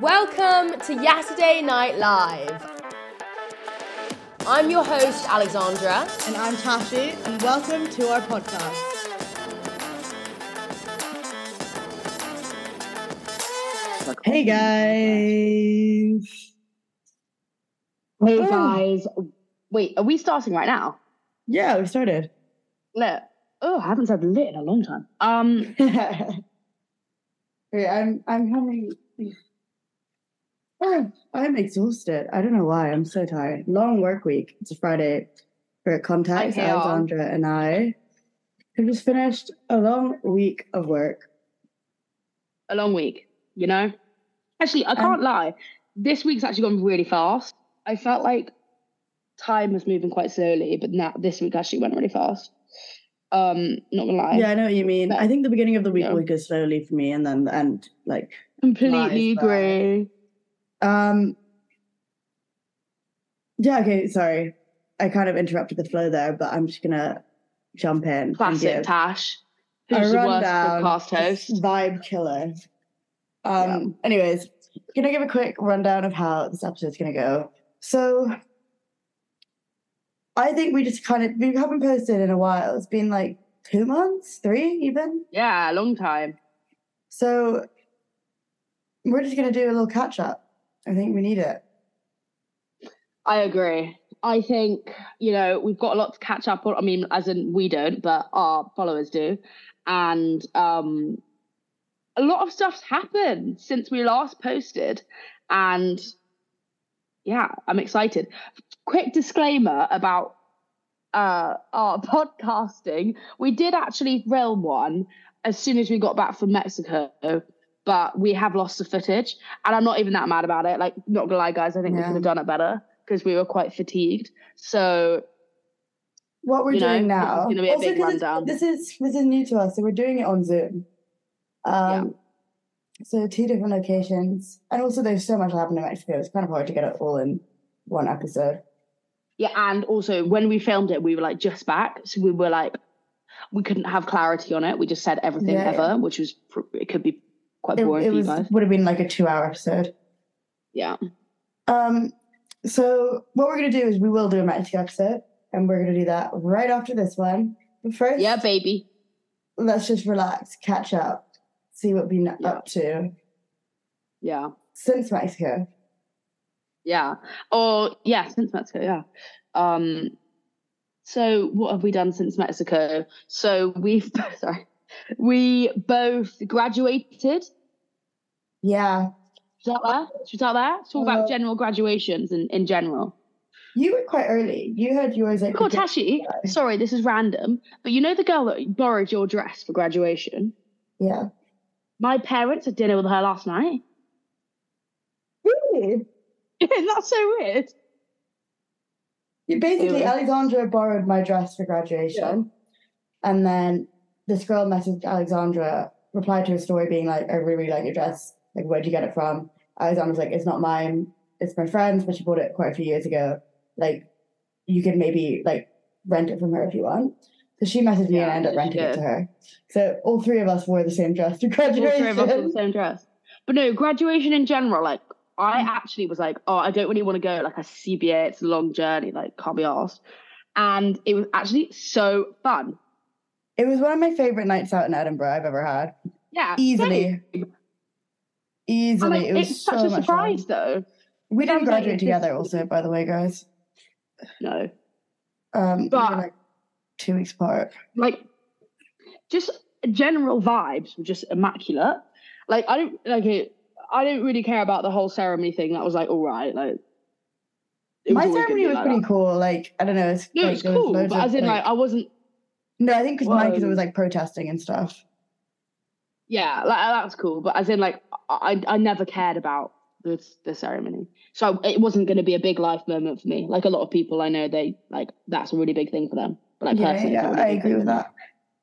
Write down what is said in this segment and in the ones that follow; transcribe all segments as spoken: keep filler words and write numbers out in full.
Welcome to Yesterday Night Live. I'm your host, Alexandra. And I'm Tashi, and welcome to our podcast. Hey guys. Hey oh. guys. Wait, are we starting right now? Yeah, we started. Lit. Oh, I haven't said lit in a long time. Um Wait, I'm I'm having oh, I'm exhausted. I don't know why. I'm so tired. Long work week. It's a Friday for Contacts. Okay, Alexandra and I have just finished a long week of work. A long week. You know, actually, I can't um, lie. This week's actually gone really fast. I felt like time was moving quite slowly, but now this week actually went really fast. Um, not gonna lie. Yeah, I know what you mean. But I think the beginning of the week yeah. week is slowly for me, and then the end, like, completely agree. Um, yeah. Okay, sorry, I kind of interrupted the flow there, but I'm just gonna jump in. Classic Tash, who's the worst podcast host, vibe killer. Um, yeah. Anyways, going to give a quick rundown of how this episode's going to go. So I think we just kind of, we haven't posted in a while. It's been like two months, three even. Yeah, a long time. So we're just going to do a little catch up. I think we need it. I agree. I think, you know, we've got a lot to catch up on. I mean, as in we don't, but our followers do. And, um, a lot of stuff's happened since we last posted, and yeah, I'm excited. Quick disclaimer about uh, our podcasting. We did actually film one as soon as we got back from Mexico, but we have lost the footage, and I'm not even that mad about it. Like, not gonna lie, guys, I think yeah. we could have done it better because we were quite fatigued. So what we're doing know, now, this is, gonna be also, a big rundown. This is this is new to us, so we're doing it on Zoom. Um, yeah. So two different locations, and also there's so much happening in Mexico. It's kind of hard to get it all in one episode. Yeah, and also when we filmed it, we were like just back, so we were like, we couldn't have clarity on it. We just said everything yeah, ever, yeah. which was it could be quite boring. It, it for was, you guys. Would have been like a two-hour episode. Yeah. Um. So what we're gonna do is we will do a Mexico episode, and we're gonna do that right after this one. But first, yeah, baby. Let's just relax, catch up. See what we've been yeah. up to. Yeah. Since Mexico. Yeah. Or, yeah, since Mexico, yeah. Um, so, what have we done since Mexico? So, we've, sorry, we both graduated. Yeah. Should we start there? Should we start there? Talk uh, about general graduations in, in general. You were quite early. You had yours at. Oh, Tashi, sorry, this is random, but you know the girl that borrowed your dress for graduation? Yeah. My parents had dinner with her last night. Really? Yeah, that's so weird. You basically, Alexandra borrowed my dress for graduation. Yeah. And then this girl messaged Alexandra, replied to her story being like, I really, really like your dress. Like, where'd you get it from? Alexandra's like, it's not mine. It's my friend's, but she bought it quite a few years ago. Like, you could maybe, like, rent it from her if you want. So she messaged me yeah, and I ended up renting it to her. So all three of us wore the same dress to graduation. All three of us wore the same dress. But no, graduation in general, like, I actually was like, oh, I don't really want to go. Like, I C B A, it's a long journey. Like, can't be arsed. And it was actually so fun. It was one of my favourite nights out in Edinburgh I've ever had. Yeah. Easily. Same. Easily. Like, it was it's so such a much surprise, fun. Though. We didn't graduate like, together also, by the way, guys. No. Um, but... We were, like, two weeks apart. Like, just general vibes were just immaculate. Like, I don't like it. I don't really care about the whole ceremony thing. That was like, all right. Like, my ceremony was pretty cool. Like, I don't know. It's, no, like, it's cool. But as in, like, I wasn't. No, I think because mine because it was like protesting and stuff. Yeah, like that's cool. But as in, like, I I never cared about the the ceremony, so it wasn't going to be a big life moment for me. Like a lot of people I know, they like that's a really big thing for them. Like yeah, yeah I agree with that.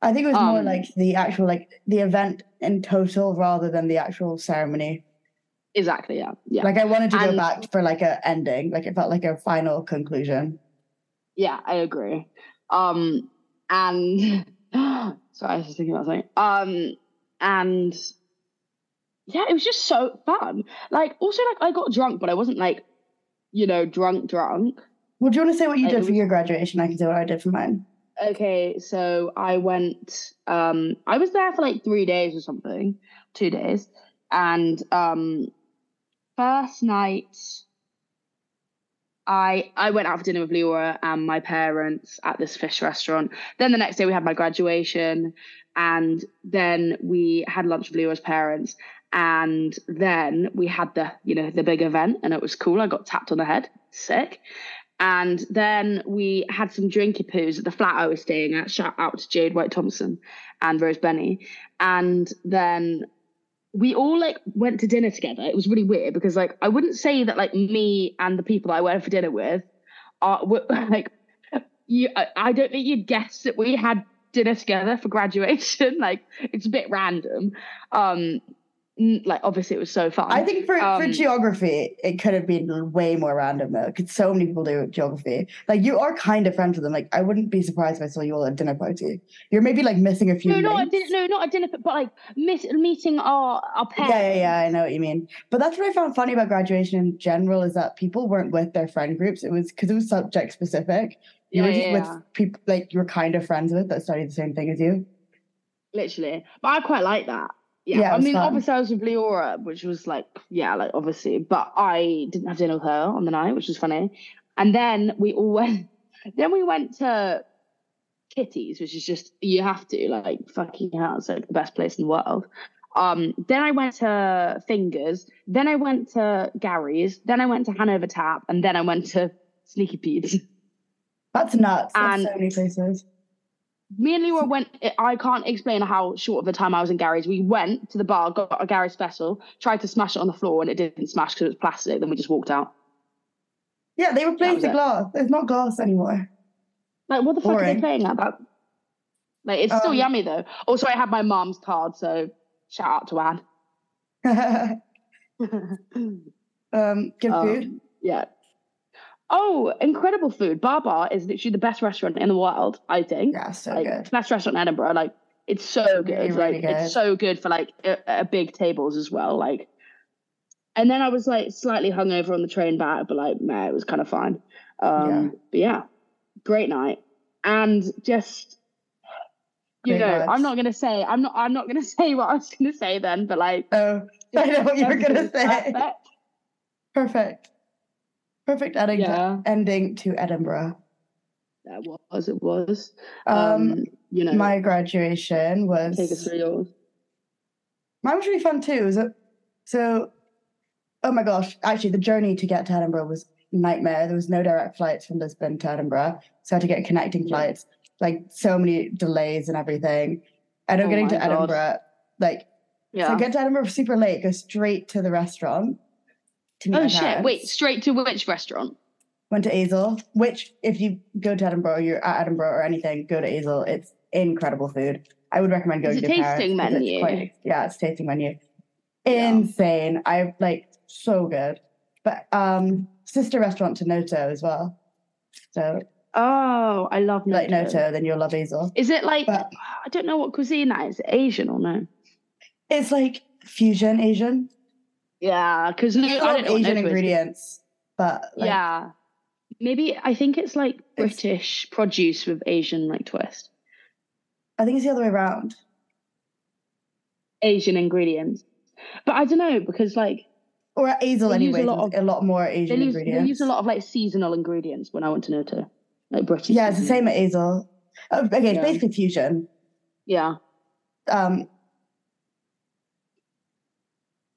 I think it was um, more like the actual, like the event in total rather than the actual ceremony. Exactly, yeah. yeah. Like I wanted to and, go back for like a ending, like it felt like a final conclusion. Yeah, I agree. Um, and, sorry, I was just thinking about something. Um, and yeah, it was just so fun. Like, also, like, I got drunk, but I wasn't, like, you know, drunk, drunk. Well, do you want to say what you like, did for was... your graduation? I can say what I did for mine. Okay, so I went, um, I was there for, like, three days or something, two days. And um, first night, I I went out for dinner with Leora and my parents at this fish restaurant. Then the next day we had my graduation, and then we had lunch with Leora's parents, and then we had the, you know, the big event, and it was cool. I got tapped on the head, sick. And then we had some drinky poos at the flat I was staying at. Shout out to Jade White Thompson and Rose Benny. And then we all, like, went to dinner together. It was really weird because, like, I wouldn't say that, like, me and the people I went for dinner with are, were, like, you, I, I don't think you'd guess that we had dinner together for graduation. Like, it's a bit random. Um, like, obviously, it was so fun. I think for, um, for geography, it could have been way more random, though, because so many people do geography. Like, you are kind of friends with them. Like, I wouldn't be surprised if I saw you all at a dinner party. You're maybe, like, missing a few No, not a, no, not a dinner, but, like, miss, meeting our, our parents. Yeah, yeah, yeah, I know what you mean. But that's what I found funny about graduation in general, is that people weren't with their friend groups. It was because it was subject-specific. You yeah, were just yeah, with yeah. people, like, you were kind of friends with that studied the same thing as you. Literally. But I quite like that. Yeah, yeah I mean, fun. Obviously I was with Leora, which was like, yeah, like obviously, but I didn't have dinner with her on the night, which was funny. And then we all went, then we went to Kitty's, which is just, you have to, like, fucking hell, it's like the best place in the world. Um, then I went to Fingers, then I went to Gary's, then I went to Hanover Tap, and then I went to Sneaky Pete's. That's nuts. That's and so many places. Me and Leora went, I can't explain how short of a time I was in Gary's. We went to the bar, got a Gary's special, tried to smash it on the floor, and it didn't smash because it was plastic. Then we just walked out. Yeah, they replaced the glass. It's not glass anymore. Like, what the Boring. fuck are they playing at that? Like, it's um, still yummy, though. Also, I had my mom's card, so shout out to Anne. um, Good um, food? Yeah. Oh, incredible food. Bar Bar is literally the best restaurant in the world, I think. Yeah, so like, good. Best restaurant in Edinburgh. Like, it's so good. Really, really like, good. It's so good for, like, a, a big tables as well. Like, and then I was, like, slightly hungover on the train back, but, like, man, it was kind of fine. Um, yeah. But, yeah, great night. And just, you great know, vibes. I'm not going to say, I'm not, I'm not going to say what I was going to say then, but, like. Oh, I know what you were going to say. Perfect. Perfect. Perfect ending, yeah. ending to Edinburgh. That was, it was. Um, um, you know, my graduation was... Take us through yours. Mine was really fun too. So, so, oh my gosh. Actually, the journey to get to Edinburgh was a nightmare. There was no direct flights from Lisbon to Edinburgh. So I had to get connecting flights. Yeah. Like, so many delays and everything. I don't oh get into Edinburgh. Like, yeah. So I get to Edinburgh super late, go straight to the restaurant. Oh shit, parents. Wait, straight to which restaurant? Went to Azel, which if you go to Edinburgh or you're at Edinburgh or anything, go to Azel. It's incredible food. I would recommend going to Edinburgh. It's a tasting menu. It's quite, yeah, it's a tasting menu. Yeah. Insane. I like, so good. But um, sister restaurant to Noto as well. So Oh, I love Noto. Like Noto, then you'll love Azel. Is it like, but, I don't know what cuisine that is. Is it Asian or no? It's like fusion Asian. Yeah, because no, I don't know Asian ingredients, but like, yeah, maybe I think it's like British it's, produce with Asian like twist. I think it's the other way around. Asian ingredients, but I don't know because like, or at Azel anyway, a lot, of, a lot more Asian they use, ingredients. They use a lot of like seasonal ingredients when I want to know to like British. Yeah, it's the same at Azel. Oh, okay, yeah. It's basically fusion. Yeah. Um.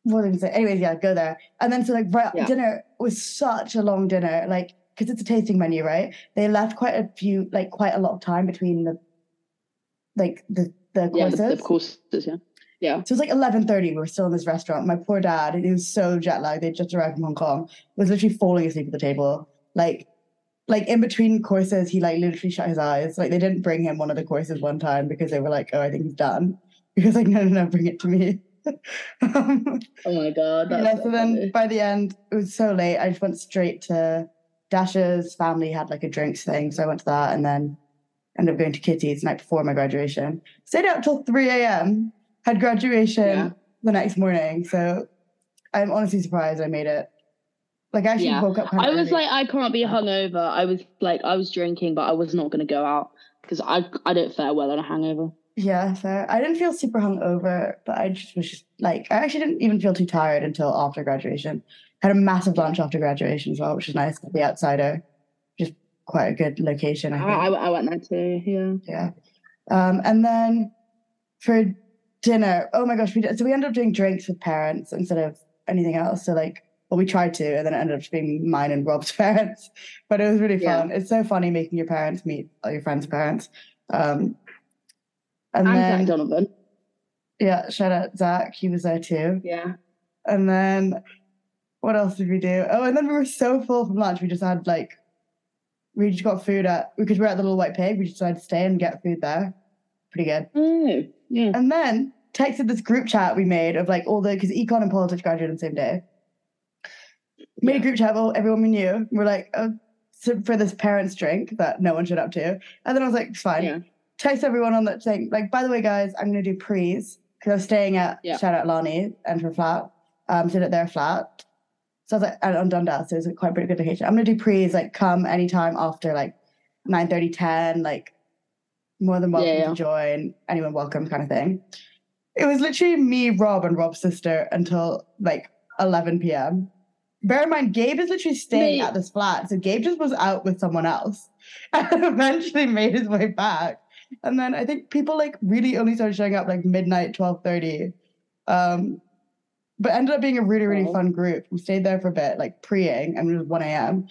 What did I say? Anyways, yeah, go there. And then so like right, yeah. dinner was such a long dinner, like because it's a tasting menu, right? They left quite a few, like quite a lot of time between the, like the the courses. Yeah, the, the courses, yeah. Yeah. So it was like eleven thirty. We were still in this restaurant. My poor dad, he was so jet lagged. They just arrived from Hong Kong. Was literally falling asleep at the table, like. Like, in between courses, he, like, literally shut his eyes. Like, they didn't bring him one of the courses one time because they were like, oh, I think he's done. He was like, no, no, no, bring it to me. um, oh, my God. That's yeah, so, so then, by the end, it was so late. I just went straight to Dasha's family had, like, a drinks thing. So I went to that and then ended up going to Kitty's the night before my graduation. Stayed out till three a.m., had graduation, yeah. the next morning. So I'm honestly surprised I made it. Like, I actually yeah. woke up. I was early. like, I can't be hungover. I was like, I was drinking, but I was not going to go out because I I don't fare well on a hangover. Yeah, so I didn't feel super hungover, but I just was just, like, I actually didn't even feel too tired until after graduation. Had a massive lunch after graduation as well, which is nice. The Outsider, just quite a good location. I think. I, I, I went there too. Yeah. Yeah, um, and then for dinner, oh my gosh, we did, so we ended up doing drinks with parents instead of anything else. So like. Well, we tried to, and then it ended up just being mine and Rob's parents. But it was really fun. Yeah. It's so funny making your parents meet all your friends' parents. Um, and and then, Zach Donovan. Yeah, shout out Zach. He was there too. Yeah. And then what else did we do? Oh, and then we were so full from lunch. We just had, like, we just got food at, because we were at the Little White Pig. We just decided to stay and get food there. Pretty good. Oh, yeah. And then texted this group chat we made of, like, all the, because econ and politics graduated on the same day. Made yeah. a group chat with everyone we knew. We're like, oh, so for this parents' drink that no one showed up to. And then I was like, it's fine. Yeah. Text everyone on that thing. Like, by the way, guys, I'm going to do pre's because I was staying at, yeah. shout out Lonnie and her flat, um, stayed at their flat. So I was like, and on Dundas, so it was like quite a pretty good location. I'm going to do pre's, like, come anytime after like nine thirty, ten, like, more than welcome yeah, yeah. to join, anyone welcome kind of thing. It was literally me, Rob, and Rob's sister until like eleven p.m. Bear in mind, Gabe is literally staying Mate. at this flat, so Gabe just was out with someone else and eventually made his way back. And then I think people, like, really only started showing up, like, midnight, twelve thirty. Um, but ended up being a really, really oh. fun group. We stayed there for a bit, like, preying, and it was one a.m.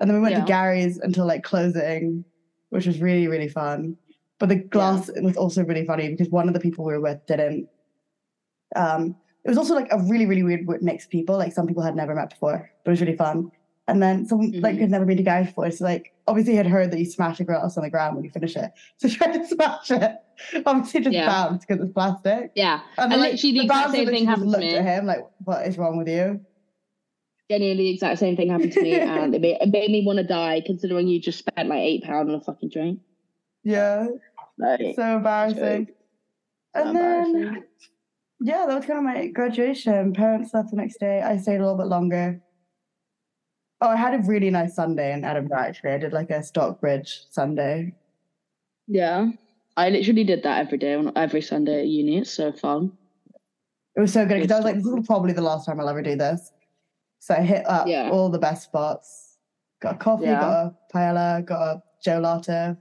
And then we went yeah. to Gary's until, like, closing, which was really, really fun. But the glass yeah. was also really funny because one of the people we were with didn't... Um, It was also, like, a really, really weird mix of people. Like, some people had never met before, but it was really fun. And then someone, mm-hmm. like, had never been to Gary's before. So, like, obviously had heard that you smash a glass on the ground when you finish it. So tried to smash it. Obviously just yeah. bounced because it's plastic. Yeah. And, and then, like, literally the, the exact same thing happened to me. At him, like, what is wrong with you? Genuinely, the exact same thing happened to me. And it made, it made me want to die considering you just spent, like, eight pounds on a fucking drink. Yeah. Like, so embarrassing. And so then... Embarrassing. Yeah, that was kind of my graduation. Parents left the next day. I stayed a little bit longer. Oh, I had a really nice Sunday in Edinburgh, actually. I did, like, a Stockbridge Sunday. Yeah. I literally did that every day, on every Sunday at uni. It's so fun. It was so good, because I was like, this is probably the last time I'll ever do this. So I hit up yeah. all the best spots. Got a coffee, yeah. got a paella, got a Joe Latte.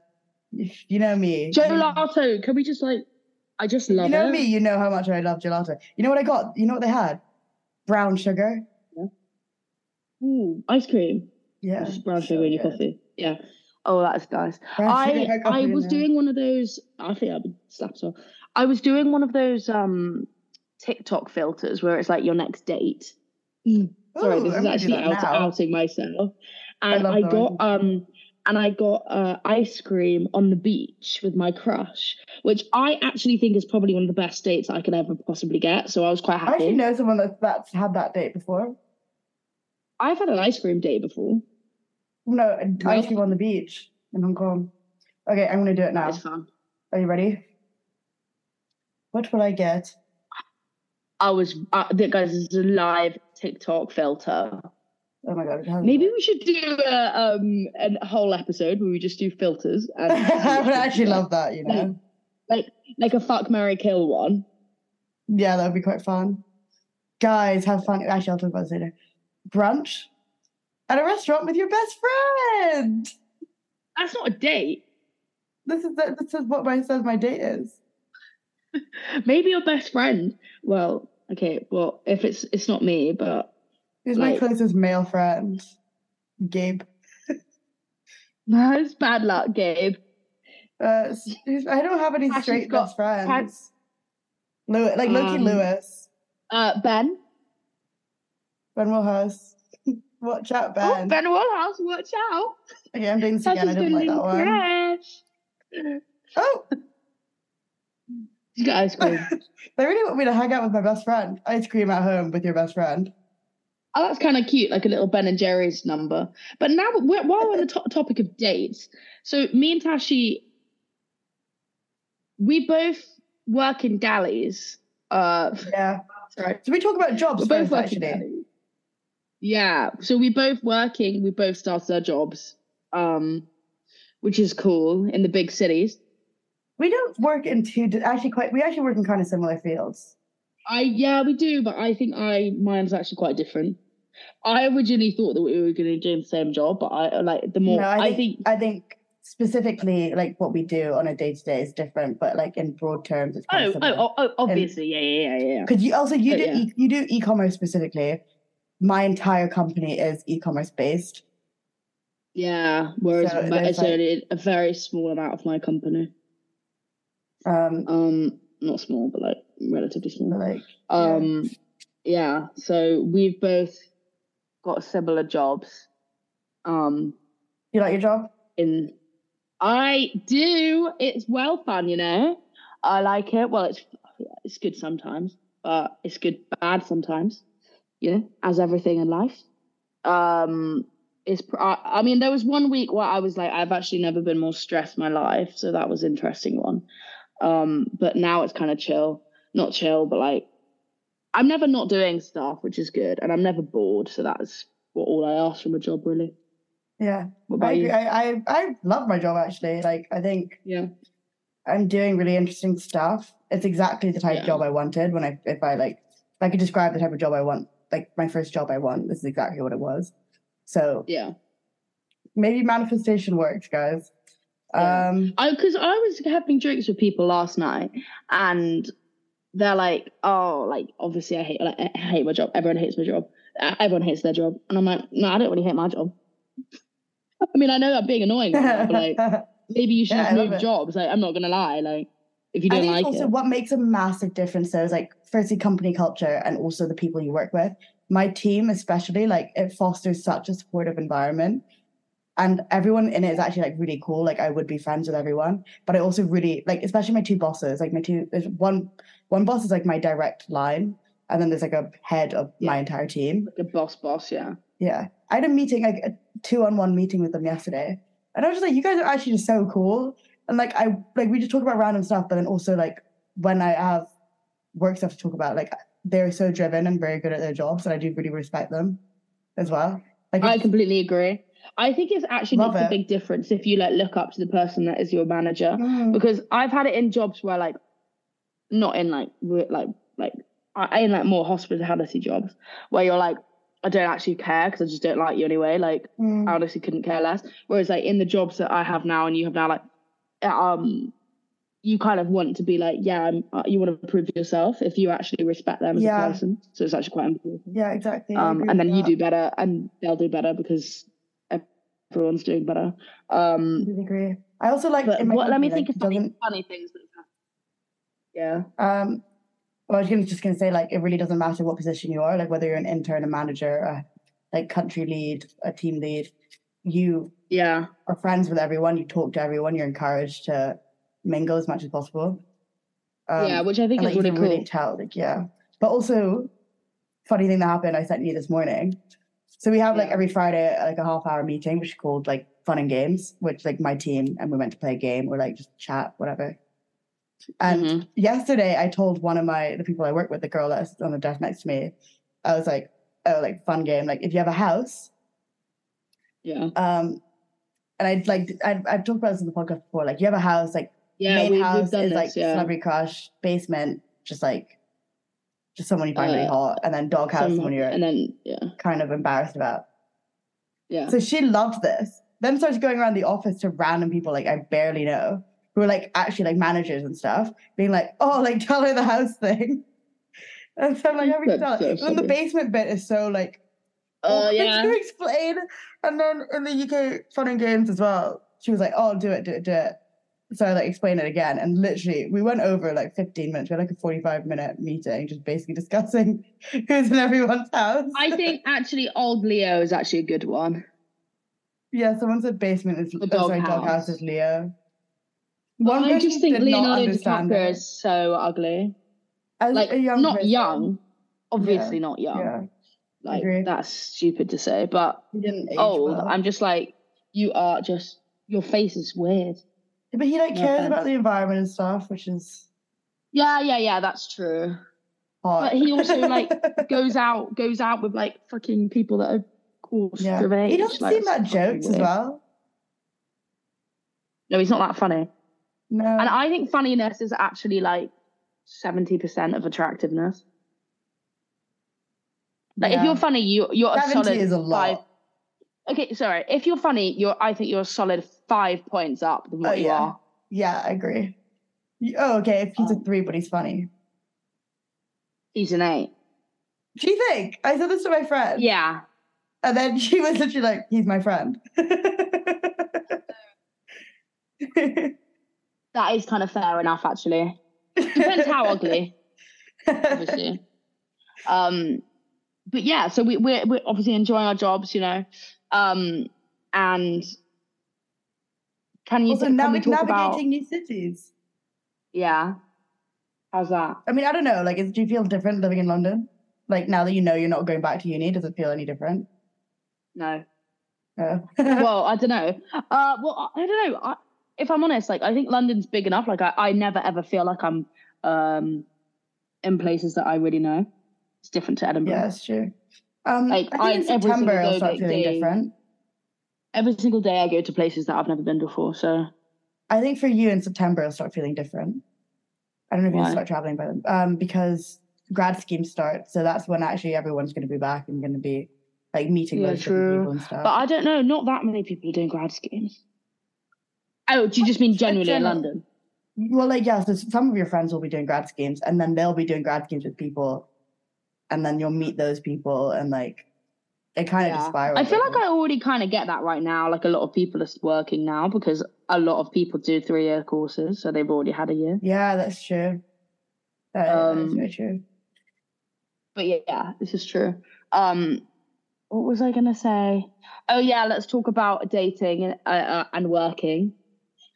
You know me. Joe Latte, can we just, like... I just love it. You know it. me, you know how much I love gelato. You know what I got? You know what they had? Brown sugar. Yeah. Mm, ice cream. Yeah. Just brown sugar so in your good. coffee. Yeah. Oh, that's nice. I, I was doing one of those, I think I've been slapped off. I was doing one of those um, TikTok filters where it's like your next date. Mm. Sorry, Ooh, this is I'm actually out, outing myself. And I, I got... um. And I got uh, ice cream on the beach with my crush, which I actually think is probably one of the best dates I could ever possibly get. So I was quite happy. I actually know someone that's, that's had that date before. I've had an ice cream date before. No, ice cream on the beach in Hong Kong. Okay, I'm going to do it now. It's fun. Are you ready? What will I get? I was, uh, guys, this is a live TikTok filter. Oh my god! Maybe we should do a, um, a whole episode where we just do filters. And I would actually love that, you know, like like a fuck, marry, kill one. Yeah, that would be quite fun. Guys, have fun. Actually, I'll talk about this later. Brunch at a restaurant with your best friend. That's not a date. This is this is what my says my date is. Maybe your best friend. Well, okay. Well, if it's it's not me, but. Who's like, my closest male friend? Gabe. That's bad luck, Gabe. Uh, I don't have any Actually, straight best friends. Pants. Louis, like um, Loki Lewis. Uh, Ben. Ben Wilhouse. Watch out, Ben. Oh, Ben Wilhouse, watch out. Okay, I'm doing this again. I didn't like that one. Crash. Oh! You got ice cream. They really want me to hang out with my best friend. Ice cream at home with your best friend. Oh, that's kind of cute, like a little Ben and Jerry's number. But now, we're, while we're on the to- topic of dates, so me and Tashi, we both work in galleys uh, yeah. right. So we talk about jobs both first, actually. Yeah. So we're both working. We both started our jobs, um, which is cool in the big cities. We don't work in two, actually quite, we actually work in kind of similar fields. I Yeah, we do. But I think I mine's actually quite different. I originally thought that we were going to do the same job, but I like the more no, I, think, I think I think specifically like what we do on a day to day is different, but like in broad terms, it's kind oh, of oh, oh, obviously, and, yeah, yeah, yeah, yeah. Because you also you oh, do yeah. e- you do e-commerce specifically. My entire company is e-commerce based. Yeah, whereas so my, it's only like, a very small amount of my company. Um, um, not small, but like relatively small. Like, um, yeah. yeah. So we've both got similar jobs. Um, you like your job? In I do. It's well fun, you know. I like it. Well, it's it's good sometimes, but it's good bad sometimes. You know, as everything in life. Um, it's. I, I mean, there was one week where I was like, I've actually never been more stressed in my life, so that was an interesting one. Um, but now it's kind of chill. Not chill, but like. I'm never not doing stuff, which is good, and I'm never bored. So that's what all I ask from a job, really. Yeah, what about I, you? I, I I love my job actually. Like I think yeah, I'm doing really interesting stuff. It's exactly the type yeah. of job I wanted when I if I like if I could describe the type of job I want. Like my first job I won. This is exactly what it was. So yeah, maybe manifestation works, guys. Yeah. Um, I because I was having drinks with people last night and. They're like, oh, like, obviously I hate like, I hate my job. Everyone hates my job. Everyone hates their job. And I'm like, no, I don't really hate my job. I mean, I know I'm being annoying, but like, maybe you should yeah, move jobs. Like, I'm not going to lie. Like, if you don't I think like also it. Also, what makes a massive difference though is like, firstly, company culture and also the people you work with. My team especially, like, it fosters such a supportive environment. And everyone in it is actually, like, really cool. Like, I would be friends with everyone. But I also really, like, especially my two bosses. Like, my two, there's one one boss is, like, my direct line. And then there's, like, a head of yeah. my entire team. Like a boss boss, yeah. Yeah. I had a meeting, like, a two-on-one meeting with them yesterday. And I was just like, you guys are actually just so cool. And, like, I like we just talk about random stuff. But then also, like, when I have work stuff to talk about, like, they're so driven and very good at their jobs. And I do really respect them as well. Like I completely agree. I think it's actually Love makes it. a big difference if you like look up to the person that is your manager mm. because I've had it in jobs where like not in like like like I in like more hospitality jobs where you're like I don't actually care because I just don't like you anyway like mm. I honestly couldn't care less whereas like in the jobs that I have now and you have now like um you kind of want to be like yeah I'm, uh, you want to prove yourself if you actually respect them as yeah. a person so it's actually quite important yeah exactly um and then you that. do better and they'll do better because everyone's doing better. Um, I agree. I also like. But in my what, company, let me think like, of funny, funny things. That yeah. Um, well, I was gonna, just going to say, like, it really doesn't matter what position you are, like whether you're an intern, a manager, a, like country lead, a team lead. You yeah are friends with everyone. You talk to everyone. You're encouraged to mingle as much as possible. Um, yeah, which I think and, is like, really you can cool. Really tell, like, yeah. But also, funny thing that happened. I sent you this morning. So we have, like, every Friday, like, a half-hour meeting, which is called, like, Fun and Games, which, like, my team, and we went to play a game or, like, just chat, whatever. And mm-hmm. yesterday I told one of my, the people I work with, the girl that's on the desk next to me, I was like, oh, like, fun game. Like, if you have a house. Yeah. Um, And I'd, like, I'd, I've talked about this in the podcast before. Like, you have a house, like, yeah, main we, house is, this, like, yeah. celebrity crush, basement, just, like. Just someone you find uh, really hot, and then doghouse, some, someone you're and then, yeah. kind of embarrassed about. Yeah. So she loved this. Then starts going around the office to random people like I barely know, who are like actually like managers and stuff, being like, "Oh, like tell her the house thing." And so I'm like, "How do you tell?" So and then the basement bit is so like, "Oh, uh, yeah." To explain, and then in the U K Fun and Games as well, she was like, "Oh, do it, do it, do it." So I, like, explain it again. And literally, we went over, like, fifteen minutes. We had, like, a forty-five-minute meeting just basically discussing who's in everyone's house. I think, actually, old Leo is actually a good one. Yeah, someone said basement is... Dog oh, sorry, house. Doghouse is Leo. One I just think Leonardo DiCaprio is so ugly. As like, a young not person. young. Obviously yeah, not young. Yeah. Like, Agreed. That's stupid to say. But old, well. I'm just like, you are just... Your face is weird. But he, like, no cares offense. about the environment and stuff, which is... Yeah, yeah, yeah, that's true. But he also like goes out, goes out with like fucking people that are quarter yeah. of an age. He doesn't like, seem that jokes as well. No, he's not that funny. No, and I think funniness is actually like seventy percent of attractiveness. Like yeah. if you're funny, you you're a solid is a lot. Five. Okay, sorry. If you're funny, you're I think you're a solid five points up than what oh, you yeah. are. Yeah, I agree. Oh, okay. If he's um, a three, but he's funny. He's an eight. Do you think? I said this to my friend. Yeah. And then she was literally like, he's my friend. That is kind of fair enough, actually. Depends how ugly, obviously. Um, but yeah, so we, we're, we're obviously enjoying our jobs, you know. Um, and can you also can nav- we talk navigating about... new cities? Yeah. How's that? I mean, I don't know. Like, is, do you feel different living in London? Like, now that you know you're not going back to uni, does it feel any different? No. No. Well, I don't know. Uh, well, I don't know. I, if I'm honest, like, I think London's big enough. Like, I, I never, ever feel like I'm um, in places that I really know. It's different to Edinburgh. Yeah, that's true. Um, like, I think I, in September I'll start feeling day, different. Every single day I go to places that I've never been before, so... I think for you in September I'll start feeling different. I don't know if you'll start traveling by then, um, because grad scheme starts, so that's when actually everyone's going to be back and going to be like meeting yeah, loads of people and stuff. But I don't know, not that many people are doing grad schemes. Oh, do you just mean generally general. in London? Well, like yeah, so some of your friends will be doing grad schemes, and then they'll be doing grad schemes with people, and then you'll meet those people, and like it kind of yeah. just spirals. I feel like I already kind of get that right now. Like a lot of people are working now because a lot of people do three-year courses, so they've already had a year. Yeah, that's true. That um, is very true. But yeah, yeah, this is true. Um, what was I going to say? Oh yeah, let's talk about dating and, uh, and working.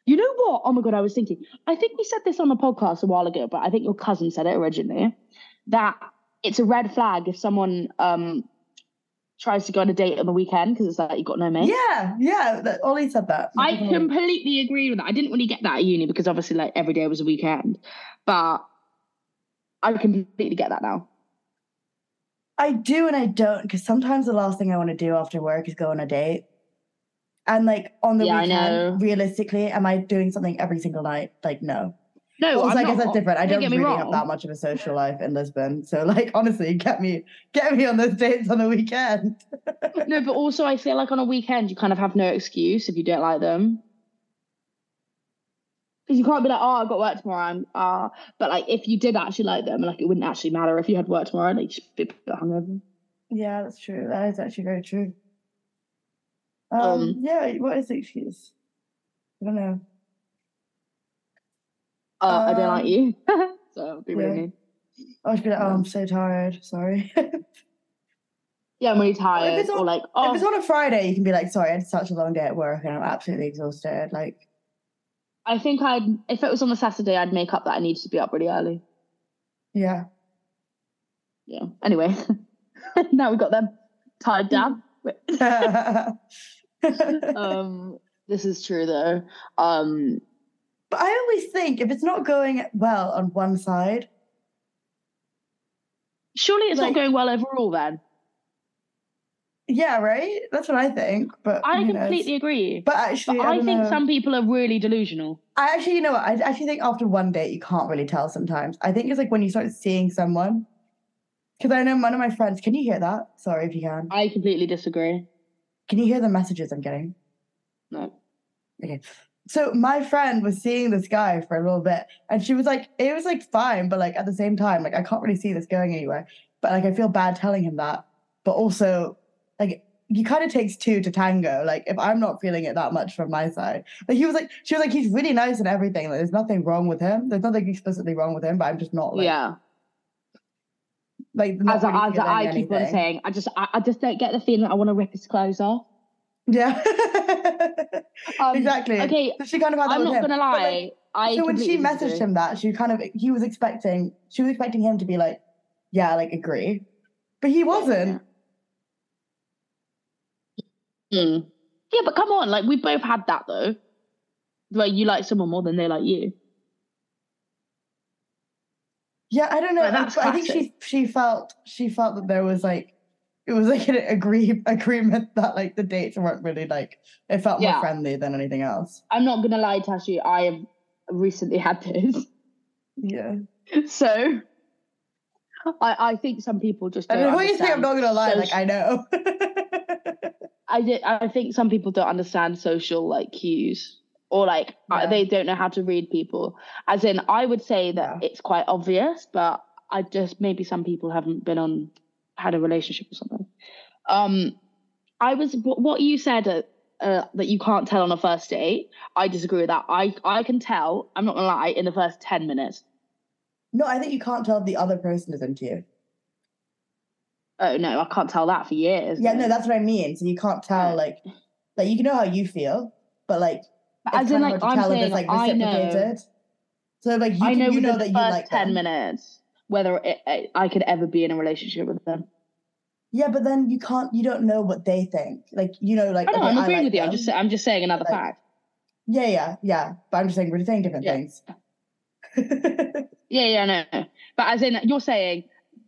You know what? Oh my God, I was thinking. I think we said this on the podcast a while ago, but I think your cousin said it originally, that it's a red flag if someone... Um, tries to go on a date on the weekend because it's like you've got no mate. Yeah, yeah. That, Ollie said that. I completely agree with that. I didn't really get that at uni because obviously like every day was a weekend. But I completely get that now. I do and I don't, because sometimes the last thing I want to do after work is go on a date. And like on the yeah, weekend, realistically, am I doing something every single night? Like no. No, also, I'm like not, I guess that's different. I don't, don't really wrong. have that much of a social life in Lisbon. So, like, honestly, get me get me on those dates on the weekend. No, but also I feel like on a weekend you kind of have no excuse if you don't like them. Because you can't be like, oh, I've got work tomorrow. Uh. But, like, if you did actually like them, like, it wouldn't actually matter if you had work tomorrow. Like, you'd just be a bit hungover. Yeah, that's true. That is actually very true. Um, um, yeah, what is the excuse? I don't know. Uh, um, I don't like you, so it'll be really yeah. mean. I was be like, oh, I'm so tired, sorry. Yeah, I'm really tired. If it's on, or like, oh. if it's on a Friday, you can be like, sorry, I had such a long day at work and I'm absolutely exhausted. Like, I think I'd, if it was on a Saturday, I'd make up that I needed to be up really early. Yeah. Yeah. Anyway, now we've got them tied down. um, this is true though. Um, But I always think if it's not going well on one side... Surely it's like, not going well overall then. Yeah, right? That's what I think. But I completely knows? agree. But actually, but I, I think know. some people are really delusional. I actually, you know what? I actually think after one date, you can't really tell sometimes. I think it's like when you start seeing someone. Because I know one of my friends... Can you hear that? Sorry if you can. I completely disagree. Can you hear the messages I'm getting? No. Okay. So my friend was seeing this guy for a little bit and she was like, it was like fine, but like at the same time, like I can't really see this going anywhere. But like, I feel bad telling him that. But also like, you kind of takes two to tango. Like if I'm not feeling it that much from my side, like he was like, she was like, he's really nice and everything. Like there's nothing wrong with him. There's nothing explicitly wrong with him, but I'm just not like, yeah. Like not as, really as I anything. keep on saying, I just, I, I just don't get the feeling that I want to rip his clothes off. Yeah. um, exactly. Okay. So she kind of had that I'm with not him. gonna lie. Like, I so when she messaged disagree. him that, she kind of he was expecting she was expecting him to be like, yeah, like agree, but he wasn't. Yeah. Mm. Yeah, but come on, like we both had that though, where you like someone more than they like you. Yeah, I don't know. But I think she she felt she felt that there was like it was like an agree, agreement that like the dates weren't really like it felt yeah. more friendly than anything else. I'm not gonna lie, Tashi, I have recently had this. Yeah. So I I think some people just don't I mean, what do you think? I'm not gonna lie, social... like I know. I did, I think some people don't understand social like cues. Or like yeah. they don't know how to read people. As in, I would say that yeah. it's quite obvious, but I just maybe some people haven't been on had a relationship or something. Um, I was what you said uh, uh, that you can't tell on a first date. I disagree with that. I I can tell. I'm not gonna lie. In the first ten minutes. No, I think you can't tell the other person is into you. Oh no, I can't tell that for years. Yeah, no, that's what I mean. So you can't tell yeah. like like you can know how you feel, but like. But as in, like, I'm saying, like, I know. So, like, you, I know you know that you like ten them. minutes whether it, it, I could ever be in a relationship with them. Yeah, but then you can't. You don't know what they think. Like, you know, like. I know, okay, I'm agreeing like with you. Them. I'm just. I'm just saying another like, fact. Yeah, yeah, yeah. But I'm just saying we're saying different yeah. things. yeah, yeah, no. But as in, you're saying,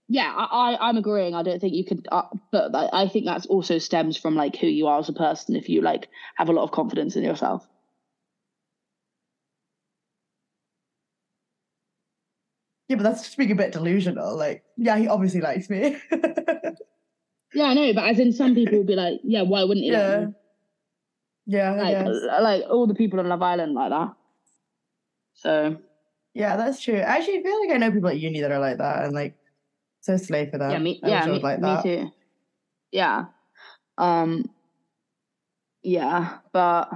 yeah, I, I I'm agreeing. I don't think you could. Uh, but like, I think that's also stems from like who you are as a person. If you like have a lot of confidence in yourself. Yeah, but that's just being a bit delusional. Like, yeah, he obviously likes me. yeah, I know, but as in some people would be like, yeah, why wouldn't he yeah. like me? Yeah, like, I guess. Like, all the people on Love Island like that. So. Yeah, that's true. Actually, I feel like I know people at uni that are like that and, like, so slay for that. Yeah, me, yeah, me, like that. me too. Yeah. Um. Yeah, but...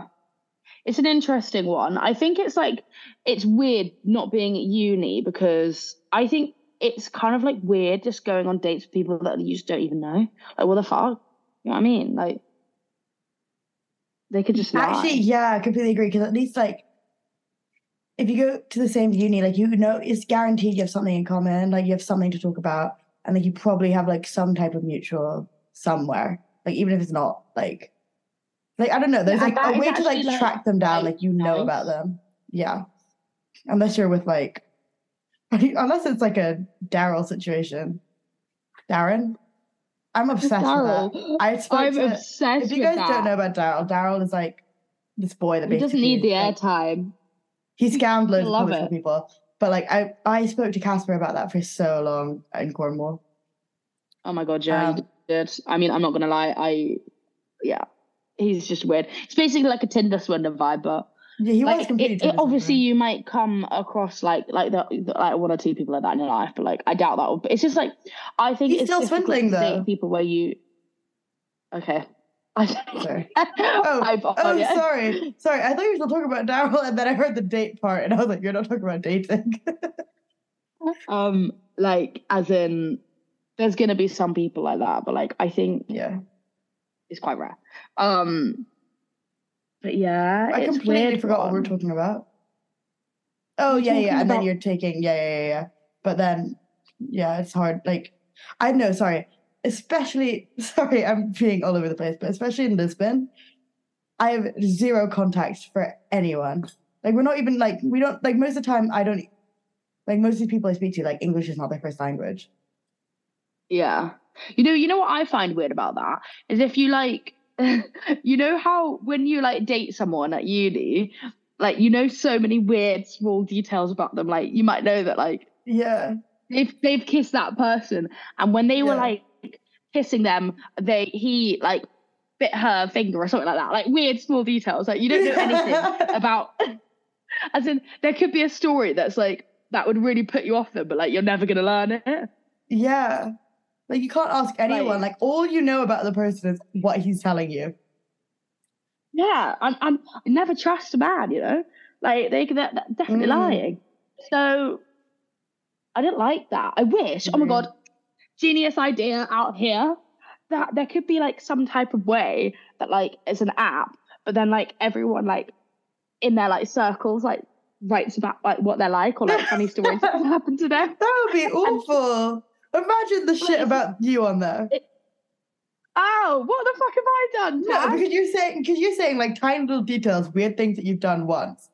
It's an interesting one. I think it's like, it's weird not being at uni because I think it's kind of like weird just going on dates with people that you just don't even know. Like, what the fuck? You know what I mean? Like, they could just lie. Actually, yeah, I completely agree. Because at least, like, if you go to the same uni, like, you know, it's guaranteed you have something in common. Like, you have something to talk about. And, like, you probably have, like, some type of mutual somewhere. Like, even if it's not, like... Like, I don't know. There's, yeah, like, a way to, like, like, track them down. Like, like you know nice. about them. Yeah. Unless you're with, like... Unless it's, like, a Daryl situation. Darren? I'm obsessed Daryl. with that. I I'm to, obsessed with that. If you guys don't know about Daryl, Daryl is, like, this boy that he basically... He doesn't need the airtime. Like, he scammed loads of public people. But, like, I, I spoke to Casper about that for so long in Cornwall. Oh, my God, yeah. Um, I mean, I'm not going to lie. I... Yeah. He's just weird. It's basically like a Tinder swindler vibe, but yeah, he like, was completely. It, it, obviously, you might come across like like the, the like one or two people like that in your life, but like I doubt that. Would, it's just like I think he's it's still swindling though. People where you okay. I don't sorry. oh, I, oh, oh yeah. sorry, sorry. I thought you were still talking about Daryl, and then I heard the date part, and I was like, "You're not talking about dating." um, like as in, there's gonna be some people like that, but like I think yeah. It's quite rare. Um, but yeah, I it's completely weird forgot one. what we were talking about. Oh, yeah, yeah. And about... then you're taking, yeah, yeah, yeah, yeah. But then, yeah, it's hard. Like, I know, sorry. Especially, sorry, I'm being all over the place, but especially in Lisbon, I have zero contacts for anyone. Like, we're not even, like, we don't, like, most of the time, I don't, like, most of the people I speak to, like, English is not their first language. Yeah. You know, you know what I find weird about that is if you like, you know how when you like date someone at uni, like you know so many weird small details about them. Like you might know that like yeah, if they've kissed that person and when they yeah. were like kissing them, they he like bit her finger or something like that. Like weird small details. Like you don't know anything about. As in, there could be a story that's like that would really put you off them, but like you're never gonna learn it. Yeah. Like, you can't ask anyone. Like, like, all you know about the person is what he's telling you. Yeah, I'm, I'm, I never trust a man, you know? Like, they, they're definitely mm. lying. So, I don't like that. I wish, mm. oh my God, genius idea out here, that there could be, like, some type of way that, like, it's an app, but then, like, everyone, like, in their, like, circles, like, writes about, like, what they're like or, like, funny stories that happened to them. That would be awful. Imagine the shit about you on there. It, oh, what the fuck have I done? No, because you're saying because you're saying like tiny little details, weird things that you've done once.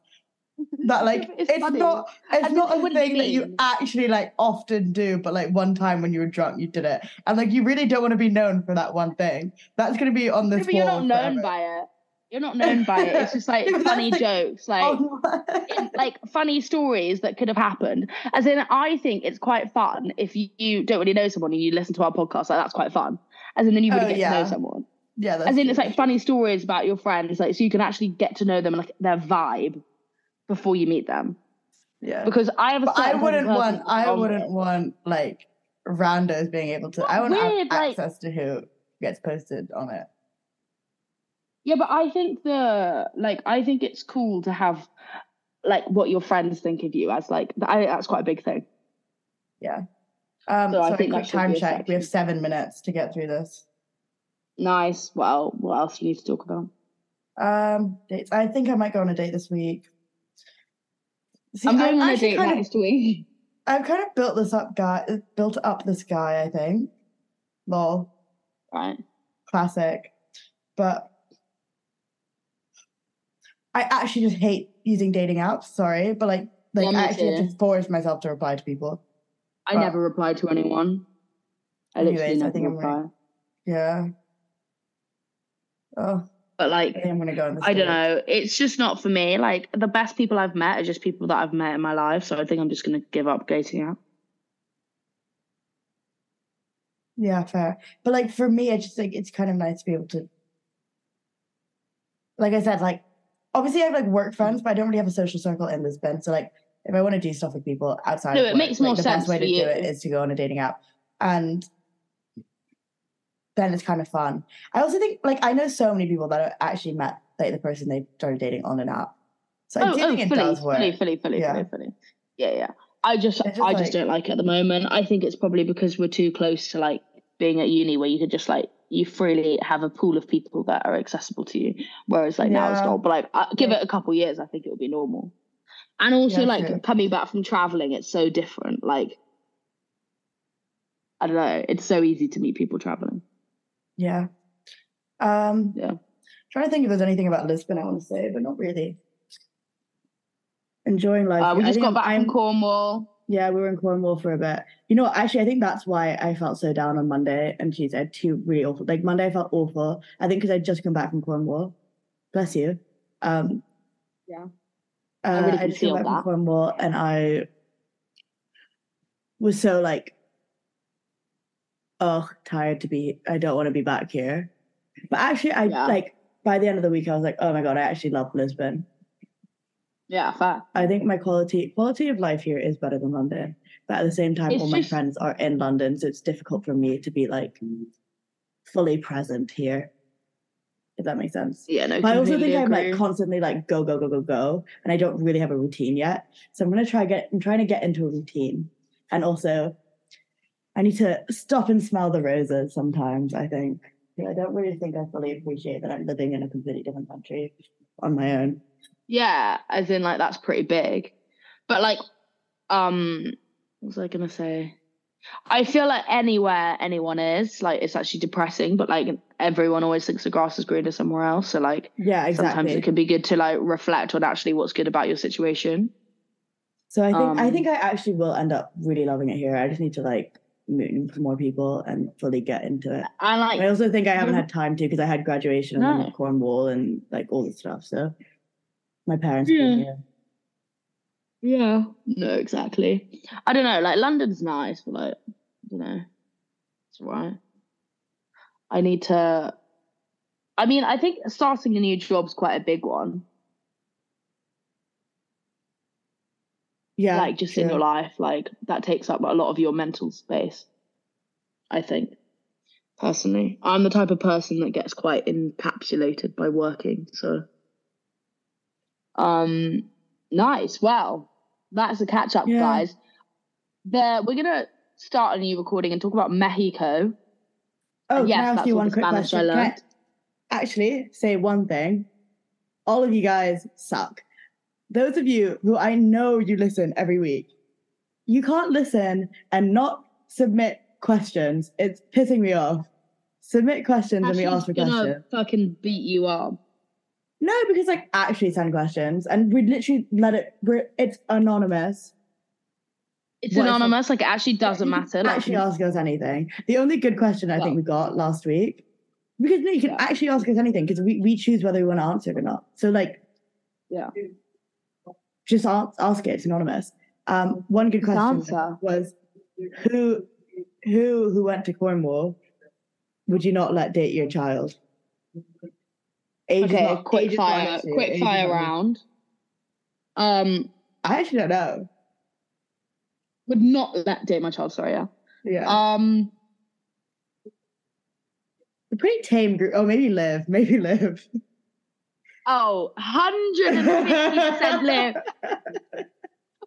that like it's, it's not it's and not a thing mean. that you actually like often do, but like one time when you were drunk you did it, and like you really don't want to be known for that one thing. That's going to be on this yeah, but wall you're not known forever. by it you're not known by it it's just like funny like, jokes like oh it, like funny stories that could have happened, as in I think it's quite fun if you, you don't really know someone and you listen to our podcast, like that's quite fun, as in then you really oh, get yeah. to know someone. Yeah, that's as in true. It's like funny stories about your friends, like so you can actually get to know them and like their vibe before you meet them. Yeah. Because I have a I wouldn't want I wouldn't want like randos being able to I wouldn't weird, have access like, to who gets posted on it. Yeah, but I think the like I think it's cool to have like what your friends think of you as like I think that's quite a big thing. Yeah. Um so, so I think quick time check. Section. We have seven minutes to get through this. Nice. Well, what else do you need to talk about? Um dates. I think I might go on a date this week. See, I'm going on a date next week. I've kind of built this up guy, built up this guy, I think. Lol. Right. Classic. But I actually just hate using dating apps, sorry. But like, like yeah, I actually too. have to force myself to reply to people. I but never reply to anyone. I literally anyways, never I think reply. I'm gonna, yeah. Oh. But like, I, I'm gonna go on this I don't know. It's just not for me. Like the best people I've met are just people that I've met in my life. So I think I'm just gonna give up dating app. Yeah, fair. But like for me, I just think it's kind of nice to be able to. Like I said, like obviously I have like work friends, but I don't really have a social circle in this bin. So like, if I want to do stuff with people outside, no, of work, it makes like, more the sense. The best way to you. do it is to go on a dating app, and then it's kind of fun. I also think, like, I know so many people that have actually met, like, the person they started dating on an app. So oh, I do oh, think it fully, does work. Fully, fully, fully, yeah. fully, fully. Yeah, yeah. I just, just I like, just don't like it at the moment. I think it's probably because we're too close to, like, being at uni where you could just, like, you freely have a pool of people that are accessible to you. Whereas, like, yeah. now it's not. But, like, I, give yeah. it a couple years, I think it would be normal. And also, yeah, like, true. coming back from traveling, it's so different. Like, I don't know. It's so easy to meet people traveling. Yeah. Um, yeah. Trying to think if there's anything about Lisbon I want to say, but not really. Enjoying life. Uh, we just got back I'm, in Cornwall. Yeah, we were in Cornwall for a bit. You know what? Actually, I think that's why I felt so down on Monday. And geez, I had two really awful. Like, Monday I felt awful. I think because I'd just come back from Cornwall. Bless you. Um, yeah. Uh, I, really I just came back that. from Cornwall and I was so, like, oh, tired to be, I don't want to be back here. But actually, I yeah. like, by the end of the week, I was like, oh my God, I actually love Lisbon. Yeah, fair. I think my quality quality of life here is better than London. But at the same time, it's all just... my friends are in London, so it's difficult for me to be, like, fully present here. If that makes sense. Yeah, no, but I also think agree. I'm, like, constantly, like, go, go, go, go, go. And I don't really have a routine yet. So I'm going to try get, I'm trying to get into a routine. And also, I need to stop and smell the roses sometimes, I think. I don't really think I fully appreciate that I'm living in a completely different country on my own. Yeah, as in, like, that's pretty big. But, like, um, what was I going to say? I feel like anywhere anyone is, like, it's actually depressing, but, like, everyone always thinks the grass is greener somewhere else. So, like, yeah, exactly. Sometimes it can be good to, like, reflect on actually what's good about your situation. So I think um, I think I actually will end up really loving it here. I just need to, like, meeting more people and fully get into it. I like. I also think I haven't had time to because I had graduation no. and then Cornwall and like all the stuff. So my parents yeah. being here. Yeah. No, exactly. I don't know. Like London's nice, but like you know, it's alright. I need to. I mean, I think starting a new job's quite a big one. Yeah, like just sure. in your life, like that takes up a lot of your mental space, I think. Personally, I'm the type of person that gets quite encapsulated by working. So, um, nice. Well, that's a catch up, yeah. guys. There, we're gonna start a new recording and talk about Mexico. Oh, and yes, can I ask you one quick question? I learned. Can I actually say one thing? All of you guys suck. Those of you who I know you listen every week, you can't listen and not submit questions. It's pissing me off. Submit questions Ashley's and we ask for questions. I'm gonna fucking beat you up. No, because like actually send questions and we literally let it, we're, it's anonymous. It's what anonymous, like it actually doesn't matter. Like, actually ask us anything. The only good question I well, think we got last week, because no, you can yeah. actually ask us anything because we, we choose whether we want to answer it or not. So like, yeah, just ask, ask it, it's anonymous. Um, one good question was, who, who, who went to Cornwall would you not let date your child? Age okay, not, quick fire, quick fire round. Um, I actually don't know. Would not let date my child. Sorry, yeah, yeah. Um, a pretty tame group. Oh, maybe live, maybe live. Oh, one hundred fifty percent live.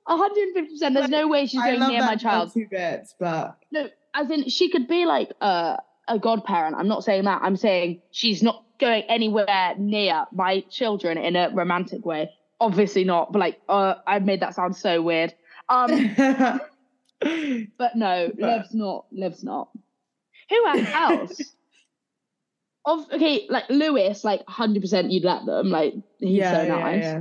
one hundred fifty percent. There's no way she's going near my child. Two bits, but no, as in she could be like uh, a godparent. I'm not saying that. I'm saying she's not going anywhere near my children in a romantic way. Obviously not. But like, uh, I made that sound so weird. Um, but no, but. Liv's not. Liv's not. Who else? of okay, like Lewis, like one hundred percent. You'd let them. Like he's yeah, so yeah, nice. Yeah.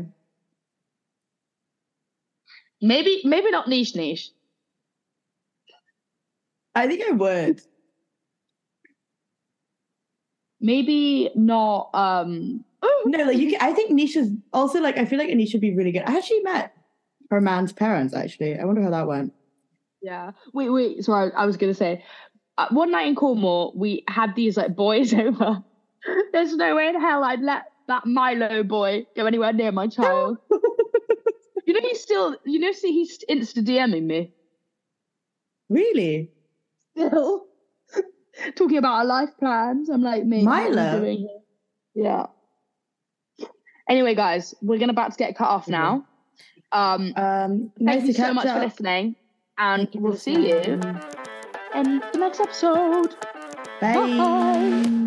Maybe, maybe not niche niche. I think I would. Maybe not. Um, oh. No, like you. Can, I think niche is also like. I feel like niche would be really good. I actually met her man's parents. Actually, I wonder how that went. Yeah. Wait, wait. Sorry, I was gonna say. Uh, one night in Cornwall, we had these like boys over. There's no way in hell I'd let that Milo boy go anywhere near my child. You know he's still. You know, see, he's insta DMing me. Really? Still talking about our life plans. I'm like, me, Milo. Yeah. Anyway, guys, we're gonna about to get cut off now. Um, um thank you so much for listening, and we'll see you in the next episode. Bye. Bye.